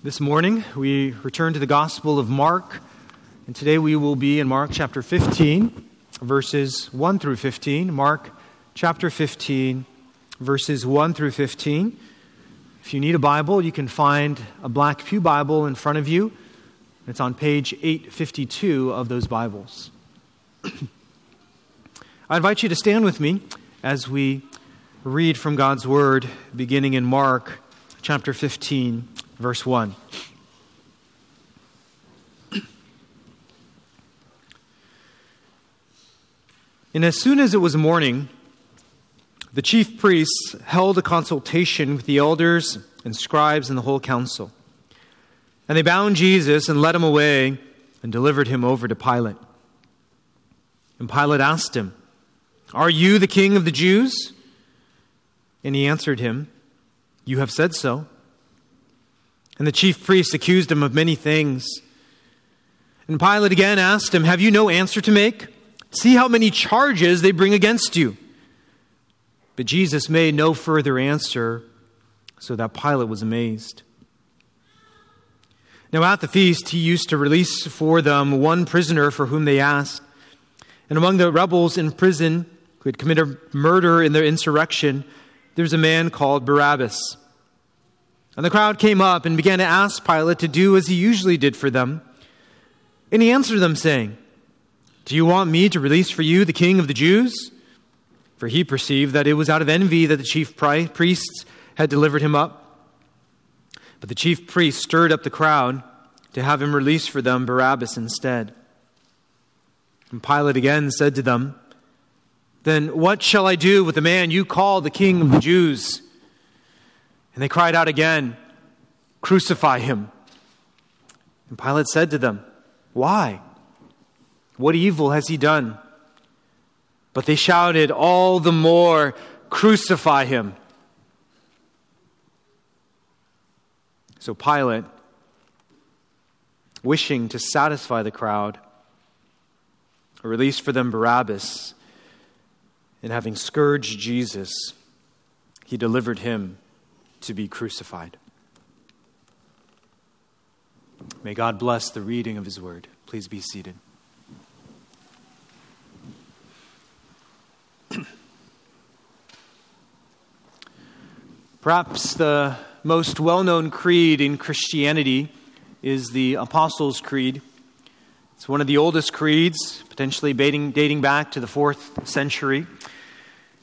This morning, we return to the Gospel of Mark, and today we will be in Mark chapter 15, verses 1 through 15. Mark chapter 15, verses 1 through 15. If you need a Bible, you can find a black pew Bible in front of you. It's on page 852 of those Bibles. I invite you to stand with me as we read from God's Word, beginning in Mark chapter 15, Verse 1. And as soon as it was morning, the chief priests held a consultation with the elders and scribes and the whole council. And they bound Jesus and led him away and delivered him over to Pilate. And Pilate asked him, "Are you the king of the Jews?" And he answered him, "You have said so." And the chief priests accused him of many things. And Pilate again asked him, "Have you no answer to make? See how many charges they bring against you." But Jesus made no further answer, so that Pilate was amazed. Now at the feast, he used to release for them one prisoner for whom they asked. And among the rebels in prison who had committed murder in their insurrection, there was a man called Barabbas. And the crowd came up and began to ask Pilate to do as he usually did for them. And he answered them, saying, "Do you want me to release for you the king of the Jews?" For he perceived that it was out of envy that the chief priests had delivered him up. But the chief priests stirred up the crowd to have him release for them Barabbas instead. And Pilate again said to them, "Then what shall I do with the man you call the king of the Jews?" And they cried out again, "Crucify him." And Pilate said to them, "Why? What evil has he done?" But they shouted all the more, "Crucify him." So Pilate, wishing to satisfy the crowd, released for them Barabbas, and having scourged Jesus, he delivered him to be crucified. May God bless the reading of his word. Please be seated. Perhaps the most well-known creed in Christianity is the Apostles' Creed. It's one of the oldest creeds, potentially dating back to the 4th century.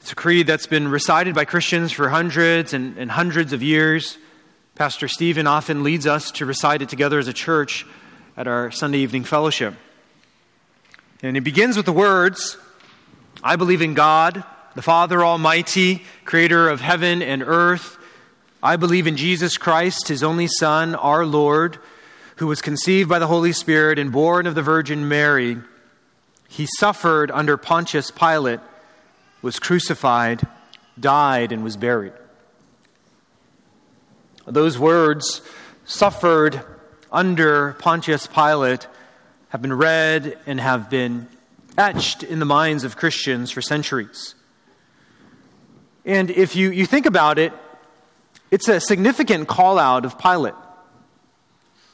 It's a creed that's been recited by Christians for hundreds and hundreds of years. Pastor Stephen often leads us to recite it together as a church at our Sunday evening fellowship. And it begins with the words, "I believe in God, the Father Almighty, creator of heaven and earth. I believe in Jesus Christ, his only Son, our Lord, who was conceived by the Holy Spirit and born of the Virgin Mary. He suffered under Pontius Pilate, was crucified, died, and was buried." Those words, "suffered under Pontius Pilate," have been read and have been etched in the minds of Christians for centuries. And if you think about it, it's a significant call out of Pilate.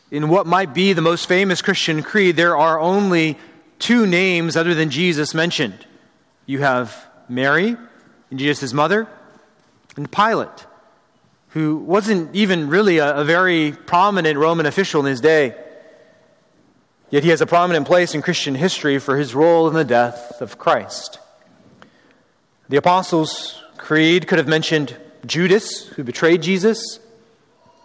In what might be the most famous Christian creed, there are only two names other than Jesus mentioned. You have Mary, and Jesus' mother, and Pilate, who wasn't even really a very prominent Roman official in his day. Yet he has a prominent place in Christian history for his role in the death of Christ. The Apostles' Creed could have mentioned Judas, who betrayed Jesus,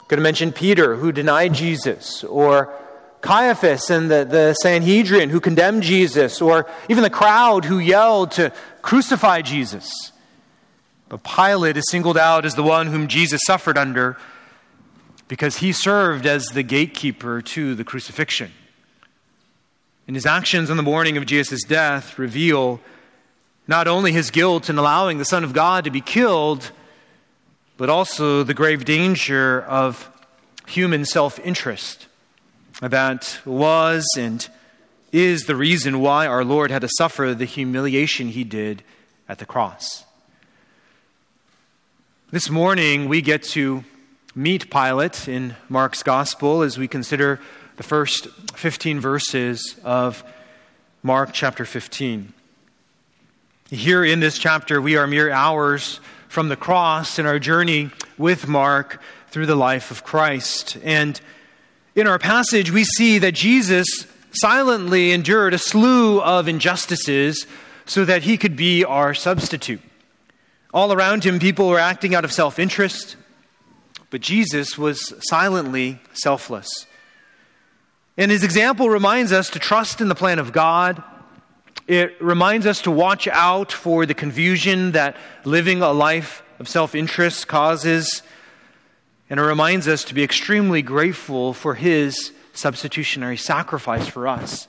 could have mentioned Peter, who denied Jesus, or Caiaphas and the Sanhedrin who condemned Jesus, or even the crowd who yelled to crucify Jesus. But Pilate is singled out as the one whom Jesus suffered under because he served as the gatekeeper to the crucifixion. And his actions on the morning of Jesus' death reveal not only his guilt in allowing the Son of God to be killed, but also the grave danger of human self-interest. That was and is the reason why our Lord had to suffer the humiliation he did at the cross. This morning, we get to meet Pilate in Mark's Gospel as we consider the first 15 verses of Mark chapter 15. Here in this chapter, we are mere hours from the cross in our journey with Mark through the life of Christ. And in our passage, we see that Jesus silently endured a slew of injustices so that he could be our substitute. All around him, people were acting out of self-interest, but Jesus was silently selfless. And his example reminds us to trust in the plan of God. It reminds us to watch out for the confusion that living a life of self-interest causes. And it reminds us to be extremely grateful for his substitutionary sacrifice for us.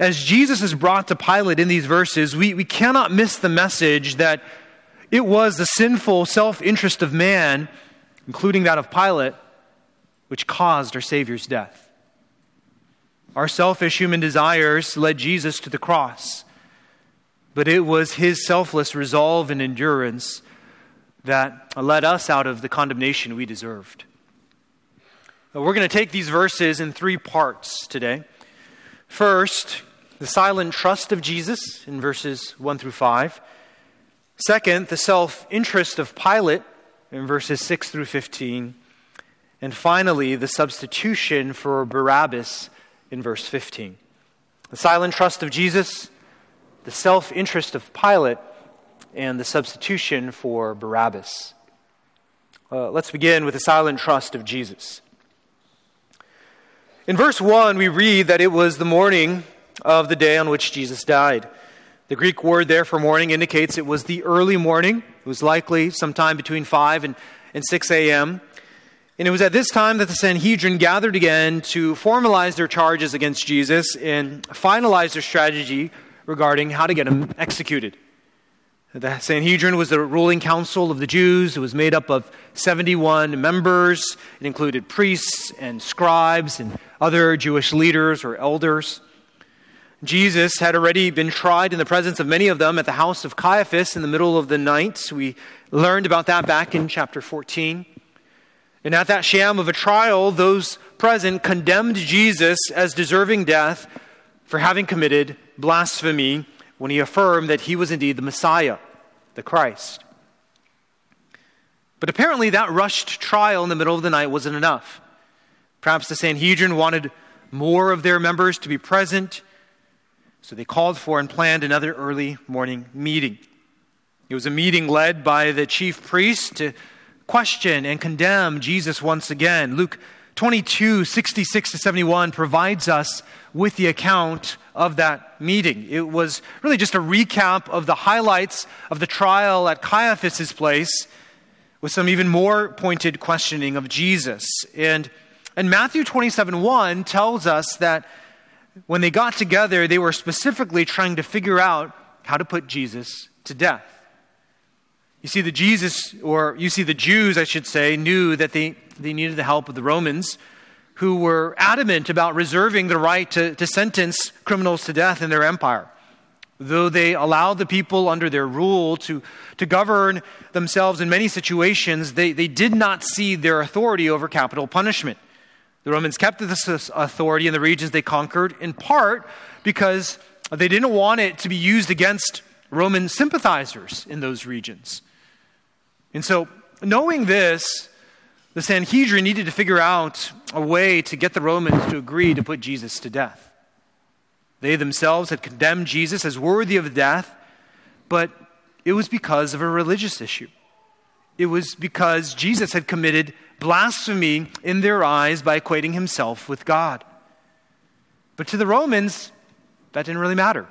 As Jesus is brought to Pilate in these verses, we cannot miss the message that it was the sinful self-interest of man, including that of Pilate, which caused our Savior's death. Our selfish human desires led Jesus to the cross, but it was his selfless resolve and endurance that led us out of the condemnation we deserved. We're going to take these verses in three parts today. First, the silent trust of Jesus in verses 1 through 5. Second, the self-interest of Pilate in verses 6 through 15. And finally, the substitution for Barabbas in verse 15. The silent trust of Jesus, the self-interest of Pilate, and the substitution for Barabbas. Let's begin with the silent trust of Jesus. In verse 1, we read that it was the morning of the day on which Jesus died. The Greek word there for morning indicates it was the early morning. It was likely sometime between 5 and 6 a.m., and it was at this time that the Sanhedrin gathered again to formalize their charges against Jesus and finalize their strategy regarding how to get him executed. The Sanhedrin was the ruling council of the Jews. It was made up of 71 members. It included priests and scribes and other Jewish leaders or elders. Jesus had already been tried in the presence of many of them at the house of Caiaphas in the middle of the night. We learned about that back in chapter 14. And at that sham of a trial, those present condemned Jesus as deserving death for having committed blasphemy when he affirmed that he was indeed the Messiah, the Christ. But apparently that rushed trial in the middle of the night wasn't enough. Perhaps the Sanhedrin wanted more of their members to be present, so they called for and planned another early morning meeting. It was a meeting led by the chief priest to question and condemn Jesus once again. Luke 22:66-71 provides us with the account of that meeting. It was really just a recap of the highlights of the trial at Caiaphas' place with some even more pointed questioning of Jesus. And Matthew 27:1 tells us that when they got together, they were specifically trying to figure out how to put Jesus to death. You see the Jews, I should say, knew that they needed the help of the Romans, who were adamant about reserving the right to sentence criminals to death in their empire. Though they allowed the people under their rule to govern themselves in many situations, they did not cede their authority over capital punishment. The Romans kept this authority in the regions they conquered, in part because they didn't want it to be used against Roman sympathizers in those regions. And so, knowing this, the Sanhedrin needed to figure out a way to get the Romans to agree to put Jesus to death. They themselves had condemned Jesus as worthy of death, but it was because of a religious issue. It was because Jesus had committed blasphemy in their eyes by equating himself with God. But to the Romans, that didn't really matter.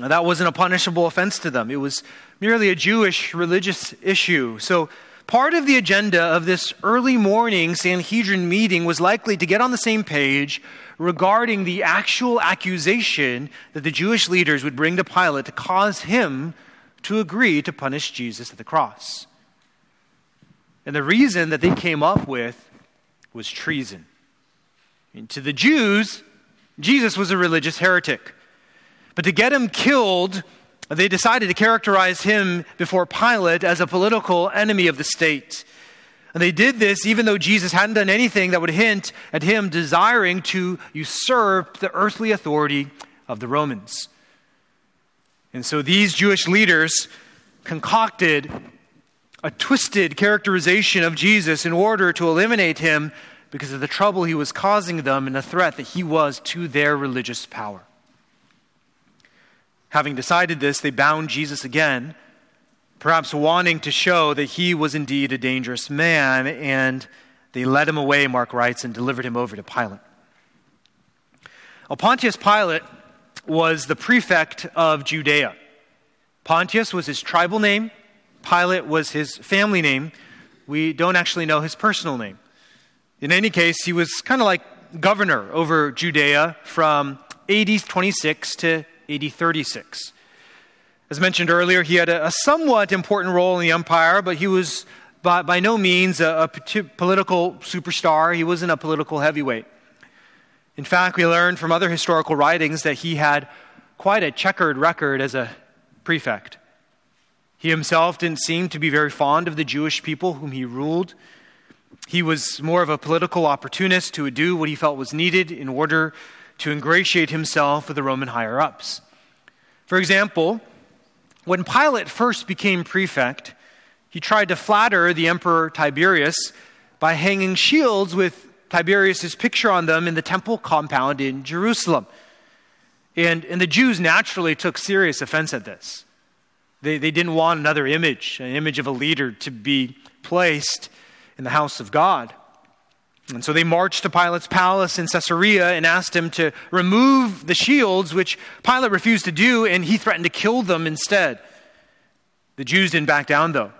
Now, that wasn't a punishable offense to them. It was merely a Jewish religious issue. So part of the agenda of this early morning Sanhedrin meeting was likely to get on the same page regarding the actual accusation that the Jewish leaders would bring to Pilate to cause him to agree to punish Jesus at the cross. And the reason that they came up with was treason. And to the Jews, Jesus was a religious heretic. But to get him killed, They decided to characterize him before Pilate as a political enemy of the state. And they did this even though Jesus hadn't done anything that would hint at him desiring to usurp the earthly authority of the Romans. And so these Jewish leaders concocted a twisted characterization of Jesus in order to eliminate him because of the trouble he was causing them and the threat that he was to their religious power. Having decided this, they bound Jesus again, perhaps wanting to show that he was indeed a dangerous man, and they led him away, Mark writes, and delivered him over to Pilate. Well, Pontius Pilate was the prefect of Judea. Pontius was his tribal name. Pilate was his family name. We don't actually know his personal name. In any case, he was kind of like governor over Judea from AD 26 to AD 36. As mentioned earlier, he had a somewhat important role in the empire, but he was by no means a political superstar. He wasn't a political heavyweight. In fact, we learn from other historical writings that he had quite a checkered record as a prefect. He himself didn't seem to be very fond of the Jewish people whom he ruled. He was more of a political opportunist who would do what he felt was needed in order to ingratiate himself with the Roman higher-ups. For example, when Pilate first became prefect, he tried to flatter the emperor Tiberius by hanging shields with Tiberius's picture on them in the temple compound in Jerusalem. And the Jews naturally took serious offense at this. They didn't want another image, an image of a leader, to be placed in the house of God. And so they marched to Pilate's palace in Caesarea and asked him to remove the shields, which Pilate refused to do, and he threatened to kill them instead. The Jews didn't back down, though.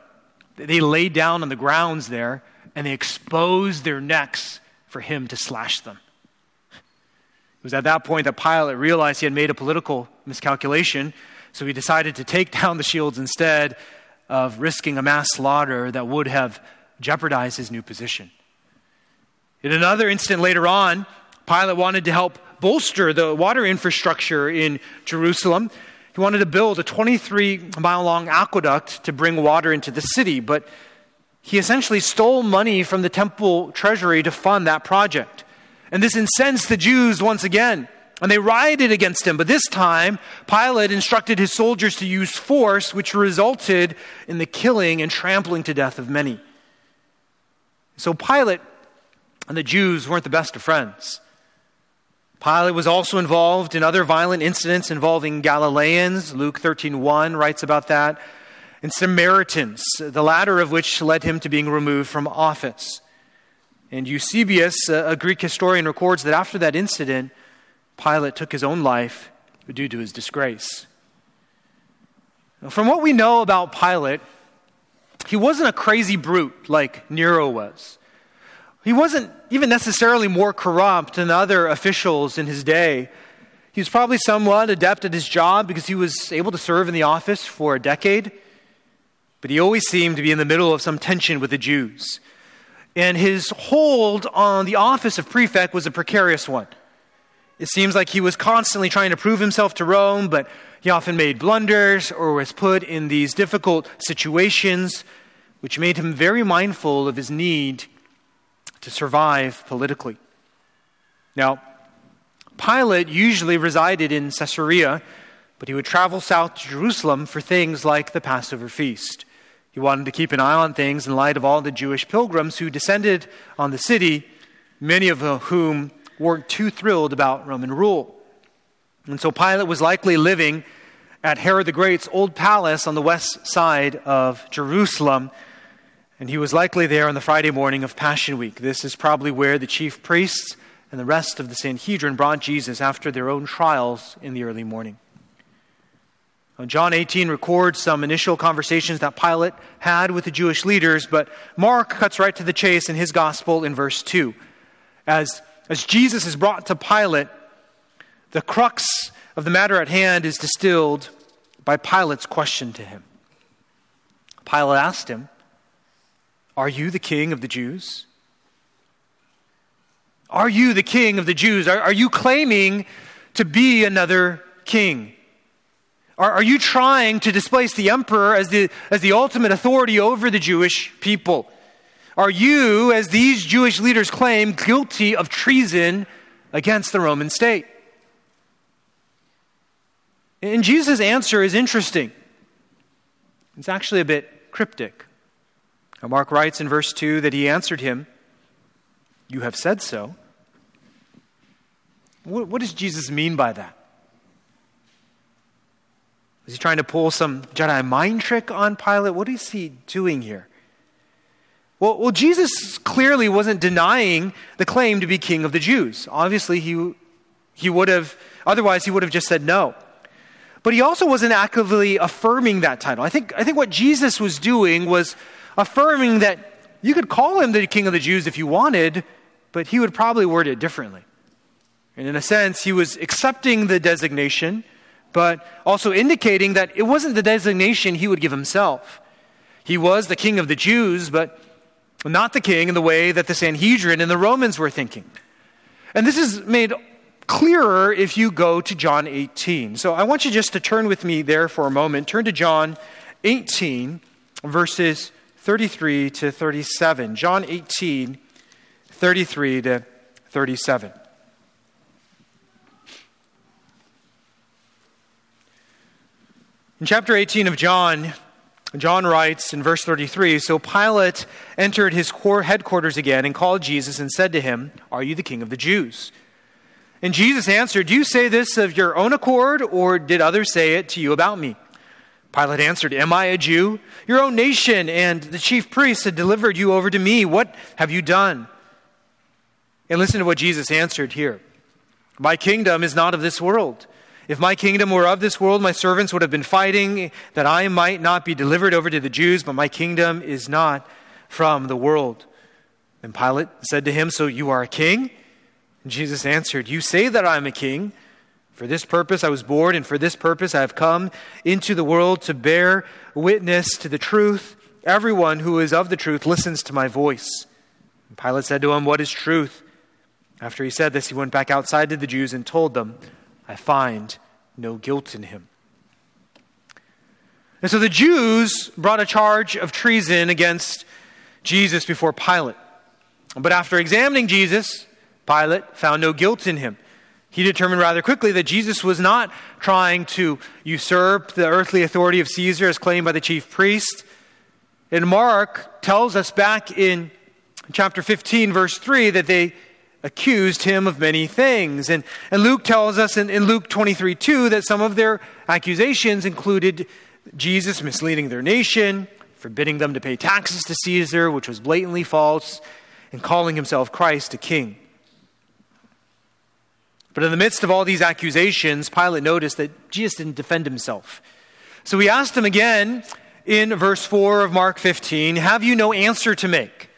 They laid down on the grounds there, and they exposed their necks for him to slash them. It was at that point that Pilate realized he had made a political miscalculation, so he decided to take down the shields instead of risking a mass slaughter that would have jeopardized his new position. In another instant later on, Pilate wanted to help bolster the water infrastructure in Jerusalem. He wanted to build a 23-mile-long aqueduct to bring water into the city, but he essentially stole money from the temple treasury to fund that project. And this incensed the Jews once again, and they rioted against him. But this time, Pilate instructed his soldiers to use force, which resulted in the killing and trampling to death of many. So Pilate and the Jews weren't the best of friends. Pilate was also involved in other violent incidents involving Galileans. Luke 13:1 writes about that. And Samaritans, the latter of which led him to being removed from office. And Eusebius, a Greek historian, records that after that incident, Pilate took his own life due to his disgrace. Now, from what we know about Pilate, he wasn't a crazy brute like Nero was. He wasn't even necessarily more corrupt than other officials in his day. He was probably somewhat adept at his job because he was able to serve in the office for a decade. But he always seemed to be in the middle of some tension with the Jews. And his hold on the office of prefect was a precarious one. It seems like he was constantly trying to prove himself to Rome, but he often made blunders or was put in these difficult situations, which made him very mindful of his need to survive politically. Now, Pilate usually resided in Caesarea, but he would travel south to Jerusalem for things like the Passover feast. He wanted to keep an eye on things in light of all the Jewish pilgrims who descended on the city, many of whom weren't too thrilled about Roman rule. And so Pilate was likely living at Herod the Great's old palace on the west side of Jerusalem, and he was likely there on the Friday morning of Passion Week. This is probably where the chief priests and the rest of the Sanhedrin brought Jesus after their own trials in the early morning. John 18 records some initial conversations that Pilate had with the Jewish leaders, but Mark cuts right to the chase in his gospel in verse 2. As Jesus is brought to Pilate, the crux of the matter at hand is distilled by Pilate's question to him. Pilate asked him, "Are you the king of the Jews?" Are you the king of the Jews? Are you claiming to be another king? Are you trying to displace the emperor as the ultimate authority over the Jewish people? Are you, as these Jewish leaders claim, guilty of treason against the Roman state? And Jesus' answer is interesting. It's actually a bit cryptic. Mark writes in verse 2 that he answered him, "You have said so." What does Jesus mean by that? Is he trying to pull some Jedi mind trick on Pilate? What is he doing here? Well, Jesus clearly wasn't denying the claim to be king of the Jews. Obviously, he would have, otherwise he would have just said no. But he also wasn't actively affirming that title. I think what Jesus was doing was affirming that you could call him the king of the Jews if you wanted, but he would probably word it differently. And in a sense, he was accepting the designation, but also indicating that it wasn't the designation he would give himself. He was the king of the Jews, but not the king in the way that the Sanhedrin and the Romans were thinking. And this is made clearer if you go to John 18. So I want you just to turn with me there for a moment. Turn to John 18, verses 33 to 37. John 18, 33 to 37. In chapter 18 of John, John writes in verse 33, "So Pilate entered his headquarters again and called Jesus and said to him, 'Are you the king of the Jews?' And Jesus answered, 'Do you say this of your own accord, or did others say it to you about me?' Pilate answered, 'Am I a Jew? Your own nation and the chief priests had delivered you over to me. What have you done?' And listen to what Jesus answered here. 'My kingdom is not of this world. If my kingdom were of this world, my servants would have been fighting that I might not be delivered over to the Jews, but my kingdom is not from the world.' Then Pilate said to him, 'So you are a king?' And Jesus answered, 'You say that I am a king. For this purpose I was born, and for this purpose I have come into the world, to bear witness to the truth. Everyone who is of the truth listens to my voice.' And Pilate said to him, 'What is truth?' After he said this, he went back outside to the Jews and told them, 'I find no guilt in him.'" And so the Jews brought a charge of treason against Jesus before Pilate. But after examining Jesus, Pilate found no guilt in him. He determined rather quickly that Jesus was not trying to usurp the earthly authority of Caesar as claimed by the chief priest. And Mark tells us back in chapter 15, verse 3, that they accused him of many things. And Luke tells us in Luke 23:2 that some of their accusations included Jesus misleading their nation, forbidding them to pay taxes to Caesar, which was blatantly false, and calling himself Christ a king. But in the midst of all these accusations, Pilate noticed that Jesus didn't defend himself. So he asked him again in verse 4 of Mark 15, "Have you no answer to make?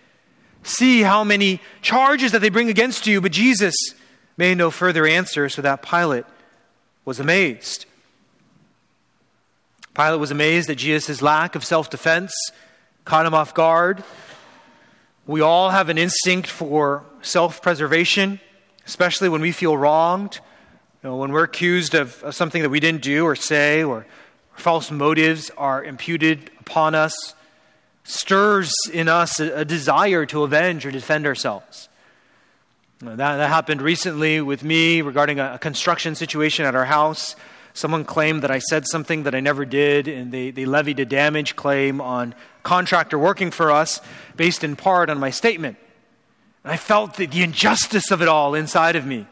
See how many charges that they bring against you." But Jesus made no further answer, so that Pilate was amazed. Pilate was amazed at Jesus' lack of self-defense, caught him off guard. We all have an instinct for self-preservation, especially when we feel wronged, when we're accused of something that we didn't do or say, or false motives are imputed upon us. Stirs in us a desire to avenge or defend ourselves. That happened recently with me regarding a construction situation at our house. Someone claimed that I said something that I never did, and they levied a damage claim on contractor working for us based in part on my statement. And I felt the injustice of it all inside of me.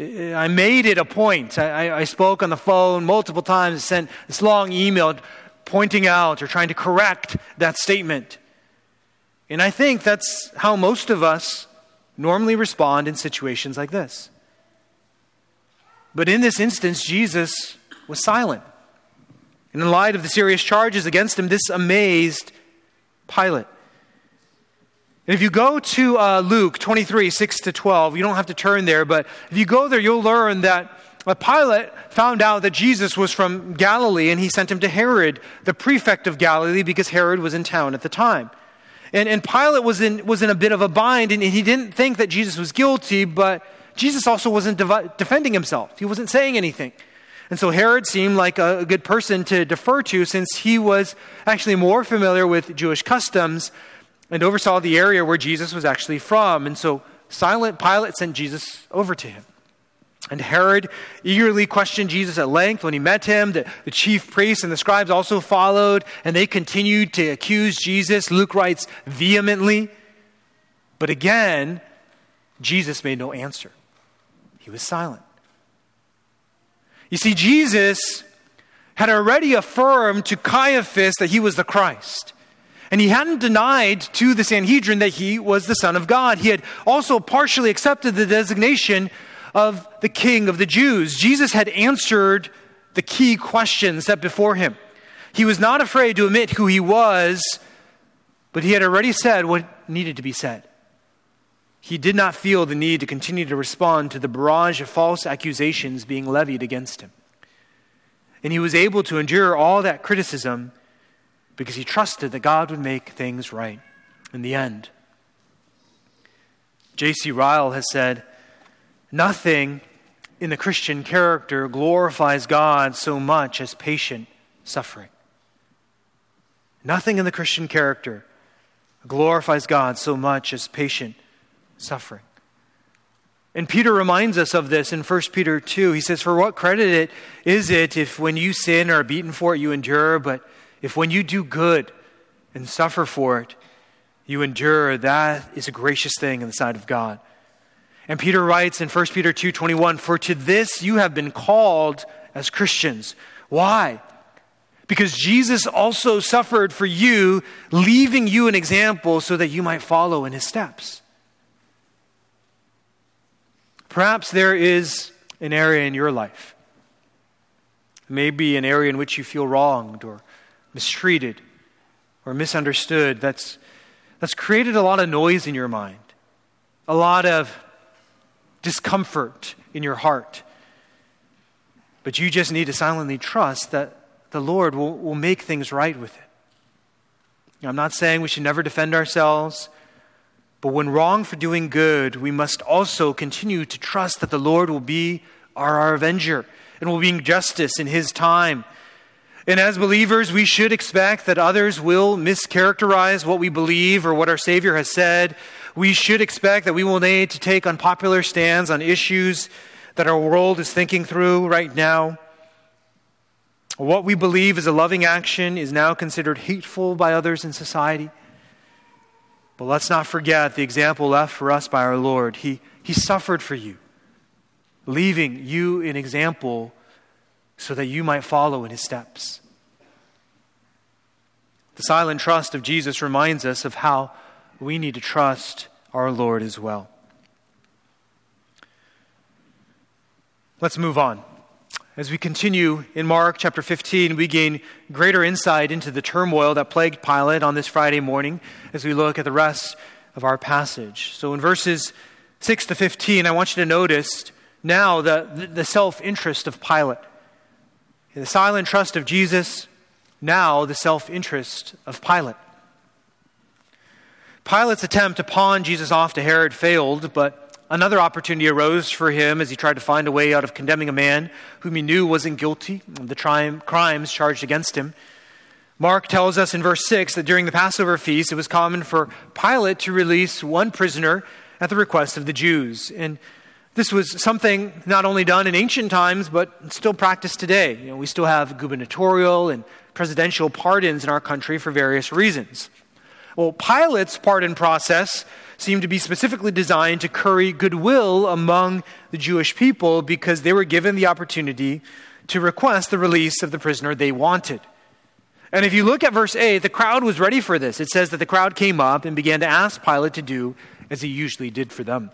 I made it a point. I spoke on the phone multiple times, sent this long email pointing out or trying to correct that statement. And I think that's how most of us normally respond in situations like this. But in this instance, Jesus was silent. And in light of the serious charges against him, this amazed Pilate. And if you go to Luke 23, 6 to 12, you don't have to turn there, but if you go there, you'll learn that but Pilate found out that Jesus was from Galilee, and he sent him to Herod, the prefect of Galilee, because Herod was in town at the time. And Pilate was in a bit of a bind, and he didn't think that Jesus was guilty, but Jesus also wasn't defending himself. He wasn't saying anything. And so Herod seemed like a good person to defer to, since he was actually more familiar with Jewish customs and oversaw the area where Jesus was actually from. And so silent Pilate sent Jesus over to him. And Herod eagerly questioned Jesus at length. When he met him, the chief priests and the scribes also followed, and they continued to accuse Jesus, Luke writes, vehemently. But again, Jesus made no answer. He was silent. You see, Jesus had already affirmed to Caiaphas that he was the Christ. And he hadn't denied to the Sanhedrin that he was the Son of God. He had also partially accepted the designation of the King of the Jews. Jesus had answered the key questions set before him. He was not afraid to admit who he was, but he had already said what needed to be said. He did not feel the need to continue to respond to the barrage of false accusations being levied against him. And he was able to endure all that criticism because he trusted that God would make things right in the end. J.C. Ryle has said, "Nothing in the Christian character glorifies God so much as patient suffering." Nothing in the Christian character glorifies God so much as patient suffering. And Peter reminds us of this in 1 Peter 2. He says, "For what credit is it if when you sin or are beaten for it, you endure? But if when you do good and suffer for it, you endure, that is a gracious thing in the sight of God." And Peter writes in 1 Peter 2:21, "For to this you have been called as Christians." Why? Because Jesus also suffered for you, leaving you an example so that you might follow in his steps. Perhaps there is an area in your life, maybe an area in which you feel wronged or mistreated or misunderstood, that's created a lot of noise in your mind, a lot of discomfort in your heart. But you just need to silently trust that the Lord will make things right with it. Now, I'm not saying we should never defend ourselves, but when wronged for doing good, we must also continue to trust that the Lord will be our avenger and will bring justice in his time. And as believers, we should expect that others will mischaracterize what we believe or what our Savior has said. We should expect that we will need to take unpopular stands on issues that our world is thinking through right now. What we believe is a loving action is now considered hateful by others in society. But let's not forget the example left for us by our Lord. He suffered for you, leaving you an example so that you might follow in his steps. The silent trust of Jesus reminds us of how we need to trust our Lord as well. Let's move on. As we continue in Mark chapter 15, we gain greater insight into the turmoil that plagued Pilate on this Friday morning as we look at the rest of our passage. So in verses 6 to 15, I want you to notice now the self-interest of Pilate. The silent trust of Jesus, now the self-interest of Pilate. Pilate's attempt to pawn Jesus off to Herod failed, but another opportunity arose for him as he tried to find a way out of condemning a man whom he knew wasn't guilty of the crimes charged against him. Mark tells us in verse 6 that during the Passover feast, it was common for Pilate to release one prisoner at the request of the Jews. And this was something not only done in ancient times, but still practiced today. You know, we still have gubernatorial and presidential pardons in our country for various reasons. Well, Pilate's pardon process seemed to be specifically designed to curry goodwill among the Jewish people because they were given the opportunity to request the release of the prisoner they wanted. And if you look at verse 8, the crowd was ready for this. It says that the crowd came up and began to ask Pilate to do as he usually did for them.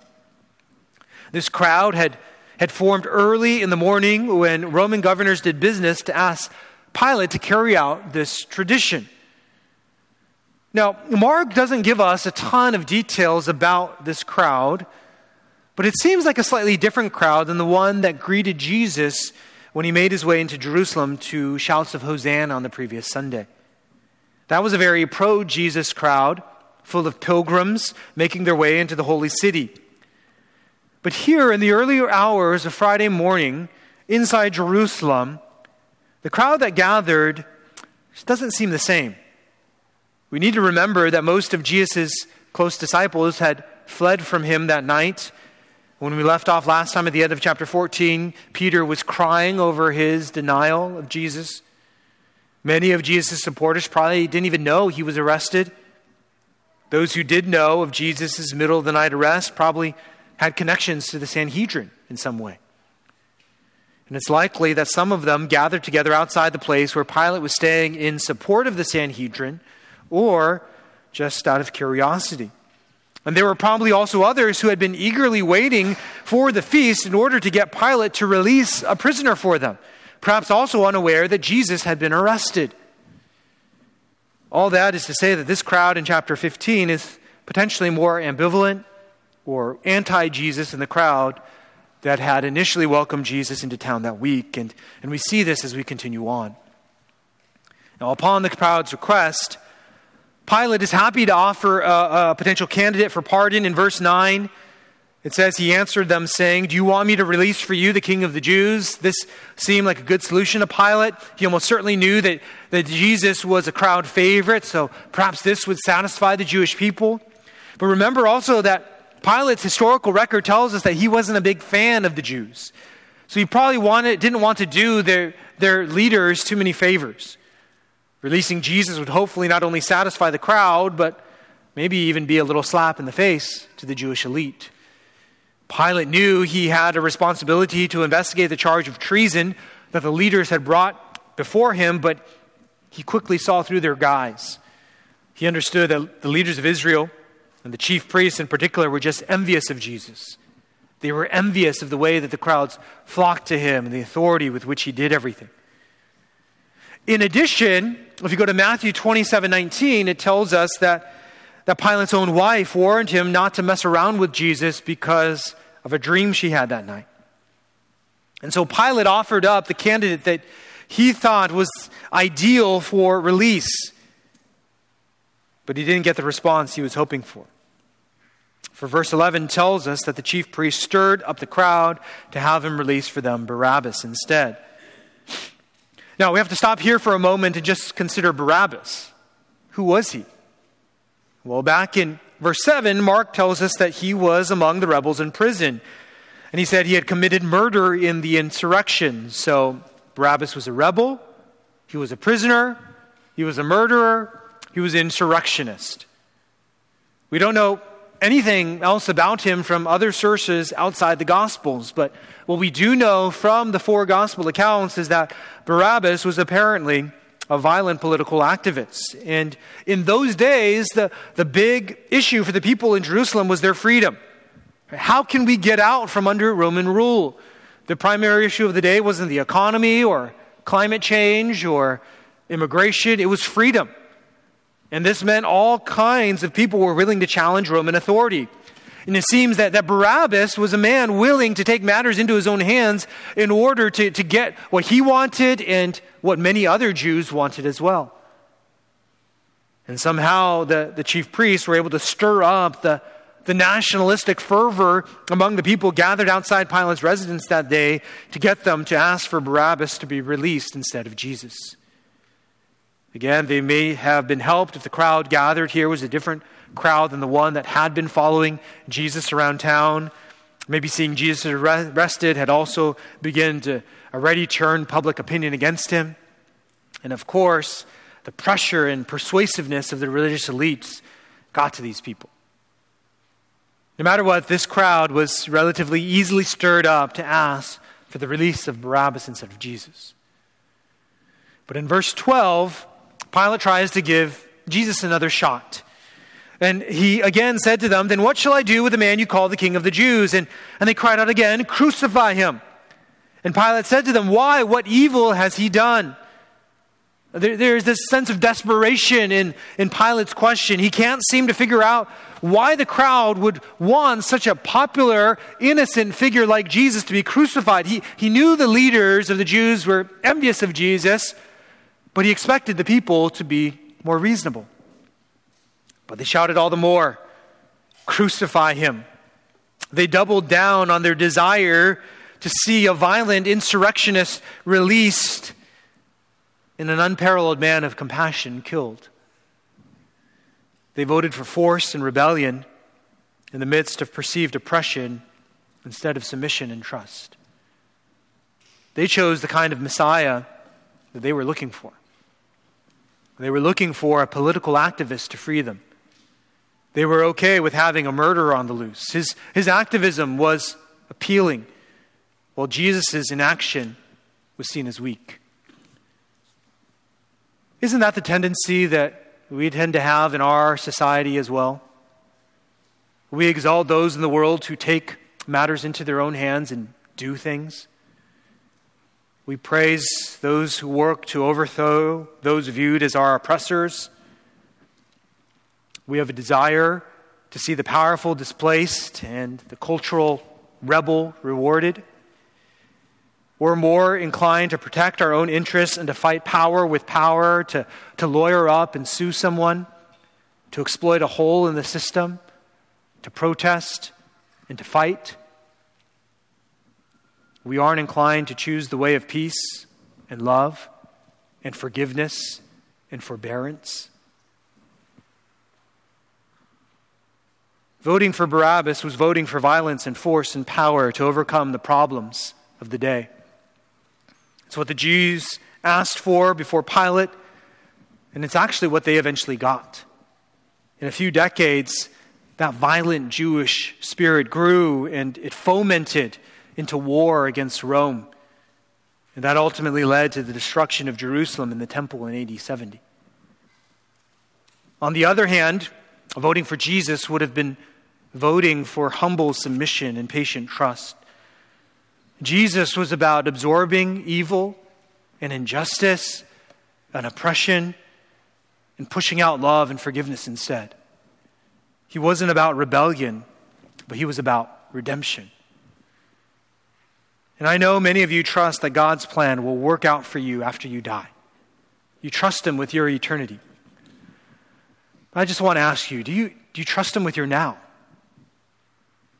This crowd had formed early in the morning when Roman governors did business to ask Pilate to carry out this tradition. Now, Mark doesn't give us a ton of details about this crowd, but it seems like a slightly different crowd than the one that greeted Jesus when he made his way into Jerusalem to shouts of Hosanna on the previous Sunday. That was a very pro-Jesus crowd, full of pilgrims making their way into the holy city. But here in the earlier hours of Friday morning, inside Jerusalem, the crowd that gathered just doesn't seem the same. We need to remember that most of Jesus' close disciples had fled from him that night. When we left off last time at the end of chapter 14, Peter was crying over his denial of Jesus. Many of Jesus' supporters probably didn't even know he was arrested. Those who did know of Jesus' middle of the night arrest probably had connections to the Sanhedrin in some way. And it's likely that some of them gathered together outside the place where Pilate was staying in support of the Sanhedrin or just out of curiosity. And there were probably also others who had been eagerly waiting for the feast in order to get Pilate to release a prisoner for them, perhaps also unaware that Jesus had been arrested. All that is to say that this crowd in chapter 15 is potentially more ambivalent or anti-Jesus than the crowd that had initially welcomed Jesus into town that week. And we see this as we continue on. Now, upon the crowd's request, Pilate is happy to offer a potential candidate for pardon. In verse 9, it says, he answered them saying, "Do you want me to release for you the King of the Jews?" This seemed like a good solution to Pilate. He almost certainly knew that Jesus was a crowd favorite, so perhaps this would satisfy the Jewish people. But remember also that Pilate's historical record tells us that he wasn't a big fan of the Jews. So he probably didn't want to do their leaders too many favors. Releasing Jesus would hopefully not only satisfy the crowd, but maybe even be a little slap in the face to the Jewish elite. Pilate knew he had a responsibility to investigate the charge of treason that the leaders had brought before him, but he quickly saw through their guise. He understood that the leaders of Israel, and the chief priests in particular, were just envious of Jesus. They were envious of the way that the crowds flocked to him and the authority with which he did everything. In addition, if you go to Matthew 27:19, it tells us that Pilate's own wife warned him not to mess around with Jesus because of a dream she had that night. And so Pilate offered up the candidate that he thought was ideal for release. But he didn't get the response he was hoping for. For verse 11 tells us that the chief priest stirred up the crowd to have him release for them Barabbas instead. Now we have to stop here for a moment and just consider Barabbas. Who was he? Well, back in verse 7, Mark tells us that he was among the rebels in prison. And he said he had committed murder in the insurrection. So Barabbas was a rebel. He was a prisoner. He was a murderer. He was an insurrectionist. We don't know anything else about him from other sources outside the Gospels, but what we do know from the four Gospel accounts is that Barabbas was apparently a violent political activist. And in those days, the big issue for the people in Jerusalem was their freedom. How can we get out from under Roman rule? The primary issue of the day wasn't the economy or climate change or immigration. It was freedom. And this meant all kinds of people were willing to challenge Roman authority. And it seems that Barabbas was a man willing to take matters into his own hands in order to get what he wanted and what many other Jews wanted as well. And somehow the chief priests were able to stir up the nationalistic fervor among the people gathered outside Pilate's residence that day to get them to ask for Barabbas to be released instead of Jesus. Again, they may have been helped if the crowd gathered here was a different crowd than the one that had been following Jesus around town. Maybe seeing Jesus arrested had also begun to already turn public opinion against him. And of course, the pressure and persuasiveness of the religious elites got to these people. No matter what, this crowd was relatively easily stirred up to ask for the release of Barabbas instead of Jesus. But in verse 12, Pilate tries to give Jesus another shot. And he again said to them, "Then what shall I do with the man you call the King of the Jews?" And they cried out again, "Crucify him." And Pilate said to them, "Why? What evil has he done?" There's this sense of desperation in Pilate's question. He can't seem to figure out why the crowd would want such a popular, innocent figure like Jesus to be crucified. He knew the leaders of the Jews were envious of Jesus, but he expected the people to be more reasonable. But they shouted all the more, "Crucify him." They doubled down on their desire to see a violent insurrectionist released and an unparalleled man of compassion killed. They voted for force and rebellion in the midst of perceived oppression instead of submission and trust. They chose the kind of Messiah that they were looking for. They were looking for a political activist to free them. They were okay with having a murderer on the loose. His activism was appealing, while Jesus' inaction was seen as weak. Isn't that the tendency that we tend to have in our society as well? We exalt those in the world who take matters into their own hands and do things. We praise those who work to overthrow those viewed as our oppressors. We have a desire to see the powerful displaced and the cultural rebel rewarded. We're more inclined to protect our own interests and to fight power with power, to lawyer up and sue someone, to exploit a hole in the system, to protest and to fight. We aren't inclined to choose the way of peace and love and forgiveness and forbearance. Voting for Barabbas was voting for violence and force and power to overcome the problems of the day. It's what the Jews asked for before Pilate, and it's actually what they eventually got. In a few decades, that violent Jewish spirit grew and it fomented into war against Rome. And that ultimately led to the destruction of Jerusalem and the temple in AD 70. On the other hand, voting for Jesus would have been voting for humble submission and patient trust. Jesus was about absorbing evil and injustice and oppression and pushing out love and forgiveness instead. He wasn't about rebellion, but he was about redemption. And I know many of you trust that God's plan will work out for you after you die. You trust him with your eternity. I just want to ask you, do you trust him with your now?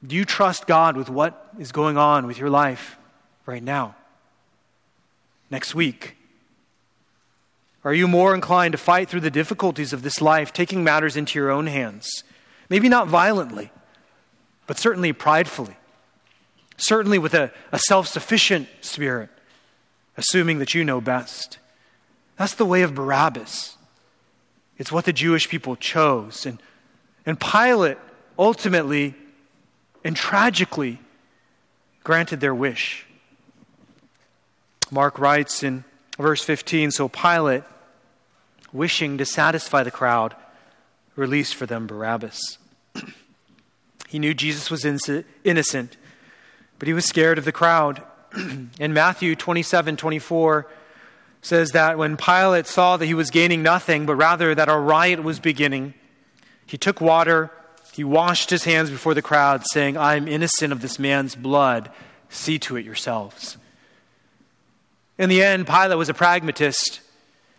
Do you trust God with what is going on with your life right now? Next week? Are you more inclined to fight through the difficulties of this life, taking matters into your own hands? Maybe not violently, but certainly pridefully. Certainly with a self-sufficient spirit, assuming that you know best. That's the way of Barabbas. It's what the Jewish people chose. And Pilate ultimately and tragically granted their wish. Mark writes in verse 15, "So Pilate, wishing to satisfy the crowd, released for them Barabbas." He knew Jesus was innocent. But he was scared of the crowd. And Matthew 27:24 says that when Pilate saw that he was gaining nothing, but rather that a riot was beginning, he took water, he washed his hands before the crowd, saying, "I am innocent of this man's blood. See to it yourselves." In the end, Pilate was a pragmatist.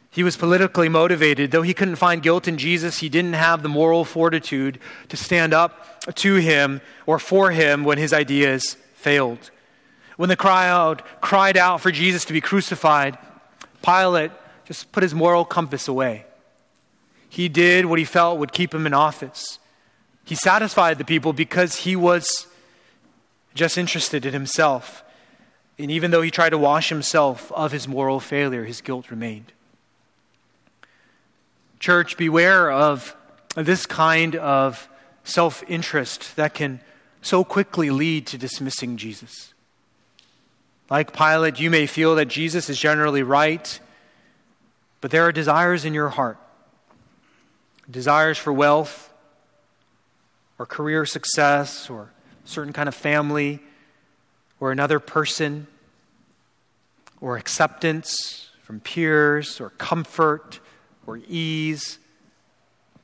He was politically motivated. Though he couldn't find guilt in Jesus, he didn't have the moral fortitude to stand up to him or for him when his ideas failed. When the crowd cried out for Jesus to be crucified, Pilate just put his moral compass away. He did what he felt would keep him in office. He satisfied the people because he was just interested in himself. And even though he tried to wash himself of his moral failure, his guilt remained. Church, beware of this kind of self-interest that can so quickly lead to dismissing Jesus. Like Pilate, you may feel that Jesus is generally right, but there are desires in your heart. Desires for wealth or career success or a certain kind of family or another person or acceptance from peers or comfort or ease.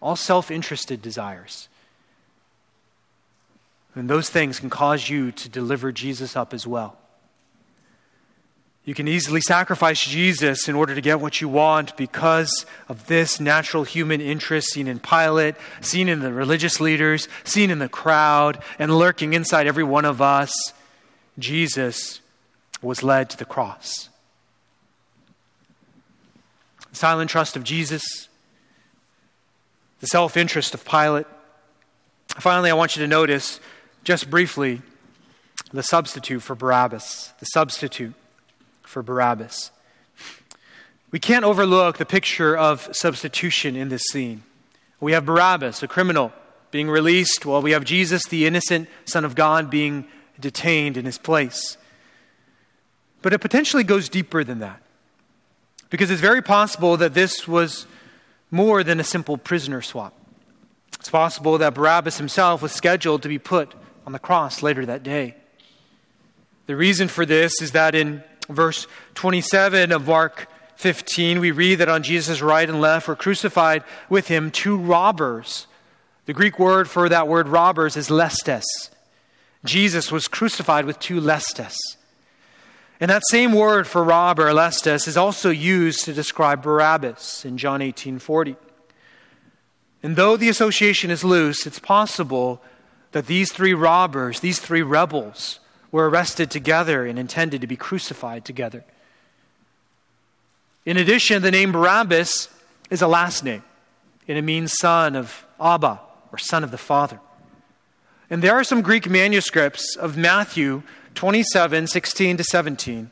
All self-interested desires. And those things can cause you to deliver Jesus up as well. You can easily sacrifice Jesus in order to get what you want because of this natural human interest seen in Pilate, seen in the religious leaders, seen in the crowd, and lurking inside every one of us. Jesus was led to the cross. The silent trust of Jesus, the self-interest of Pilate. Finally, I want you to notice, just briefly, the substitute for Barabbas. The substitute for Barabbas. We can't overlook the picture of substitution in this scene. We have Barabbas, a criminal, being released, while we have Jesus, the innocent Son of God, being detained in his place. But it potentially goes deeper than that, because it's very possible that this was more than a simple prisoner swap. It's possible that Barabbas himself was scheduled to be put on the cross later that day. The reason for this is that in verse 27 of Mark 15, we read that on Jesus' right and left were crucified with him two robbers. The Greek word for that word robbers is lestes. Jesus was crucified with two lestes. And that same word for robber, lestes, is also used to describe Barabbas in John 18:40. And though the association is loose, it's possible that these three robbers, these three rebels, were arrested together and intended to be crucified together. In addition, the name Barabbas is a last name, and it means son of Abba, or son of the Father. And there are some Greek manuscripts of Matthew 27:16-17,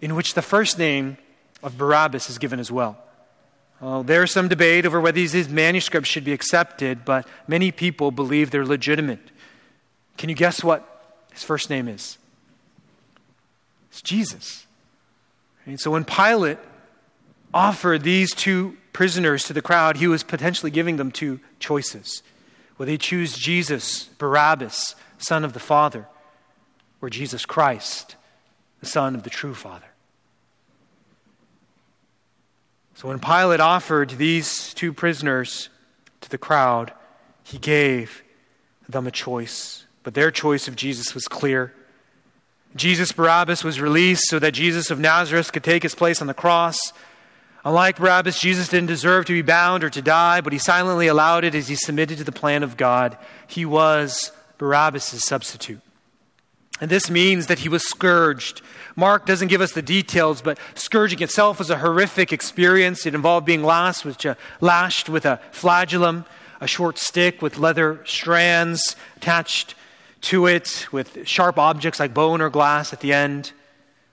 in which the first name of Barabbas is given as well. There's some debate over whether these manuscripts should be accepted, but many people believe they're legitimate. Can you guess what his first name is? It's Jesus. And so when Pilate offered these two prisoners to the crowd, he was potentially giving them two choices. Will they choose Jesus, Barabbas, Son of the Father, or Jesus Christ, the Son of the true Father? So when Pilate offered these two prisoners to the crowd, he gave them a choice. But their choice of Jesus was clear. Jesus Barabbas was released so that Jesus of Nazareth could take his place on the cross. Unlike Barabbas, Jesus didn't deserve to be bound or to die, but he silently allowed it as he submitted to the plan of God. He was Barabbas' substitute. And this means that he was scourged. Mark doesn't give us the details, but scourging itself was a horrific experience. It involved being lashed with a flagellum, a short stick with leather strands attached to it, with sharp objects like bone or glass at the end.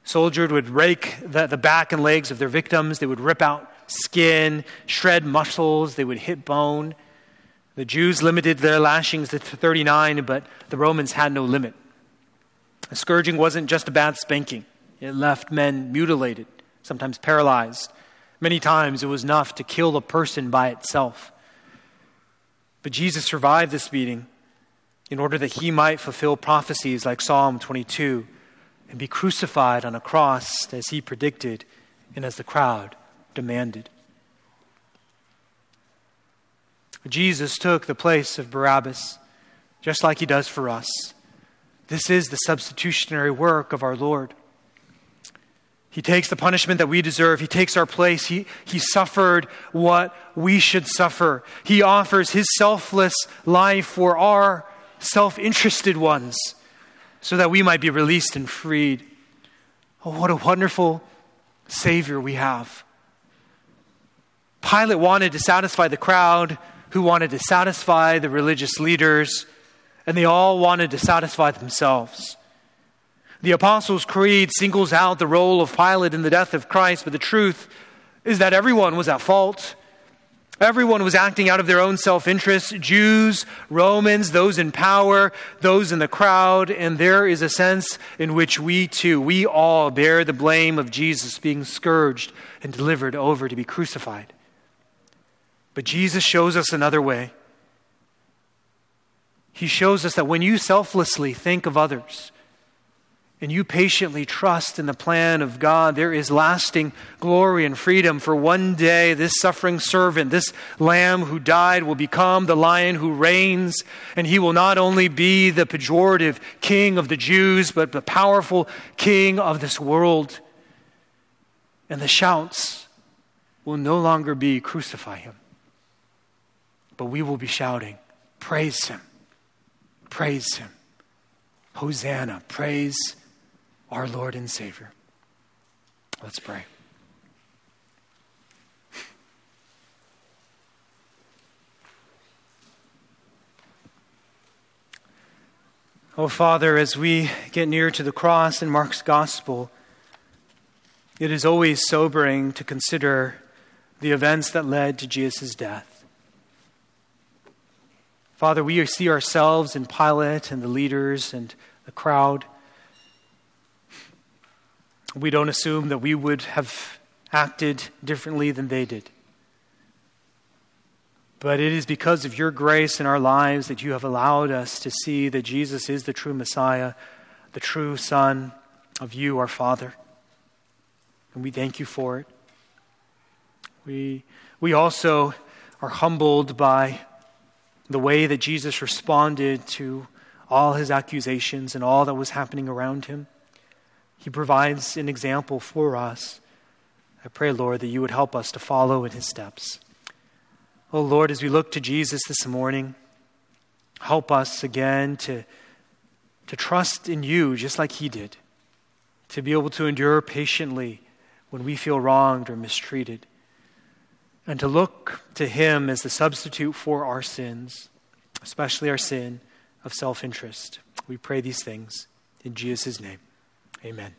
Soldiers would rake the back and legs of their victims. They would rip out skin, shred muscles. They would hit bone. The Jews limited their lashings to 39, but the Romans had no limit. The scourging wasn't just a bad spanking. It left men mutilated, sometimes paralyzed. Many times it was enough to kill a person by itself. But Jesus survived this beating in order that he might fulfill prophecies like Psalm 22 and be crucified on a cross as he predicted and as the crowd demanded. Jesus took the place of Barabbas, just like he does for us. This is the substitutionary work of our Lord. He takes the punishment that we deserve. He takes our place. He suffered what we should suffer. He offers his selfless life for our self-interested ones so that we might be released and freed. Oh, what a wonderful Savior we have. Pilate wanted to satisfy the crowd, who wanted to satisfy the religious leaders, and they all wanted to satisfy themselves. The Apostles' Creed singles out the role of Pilate in the death of Christ, but the truth is that everyone was at fault. Everyone was acting out of their own self-interest: Jews, Romans, those in power, those in the crowd. And there is a sense in which we all bear the blame of Jesus being scourged and delivered over to be crucified. But Jesus shows us another way. He shows us that when you selflessly think of others and you patiently trust in the plan of God, there is lasting glory and freedom. For one day, this suffering servant, this lamb who died, will become the lion who reigns. And he will not only be the pejorative king of the Jews, but the powerful king of this world. And the shouts will no longer be "crucify him," but we will be shouting, "Praise him. Praise him. Hosanna." Praise our Lord and Savior. Let's pray. Oh, Father, as we get near to the cross in Mark's gospel, it is always sobering to consider the events that led to Jesus' death. Father, we see ourselves in Pilate and the leaders and the crowd. We don't assume that we would have acted differently than they did. But it is because of your grace in our lives that you have allowed us to see that Jesus is the true Messiah, the true Son of you, our Father. And we thank you for it. We also are humbled by the way that Jesus responded to all his accusations and all that was happening around him. He provides an example for us. I pray, Lord, that you would help us to follow in his steps. Oh, Lord, as we look to Jesus this morning, help us again to trust in you just like he did, to be able to endure patiently when we feel wronged or mistreated, and to look to him as the substitute for our sins, especially our sin of self-interest. We pray these things in Jesus' name. Amen.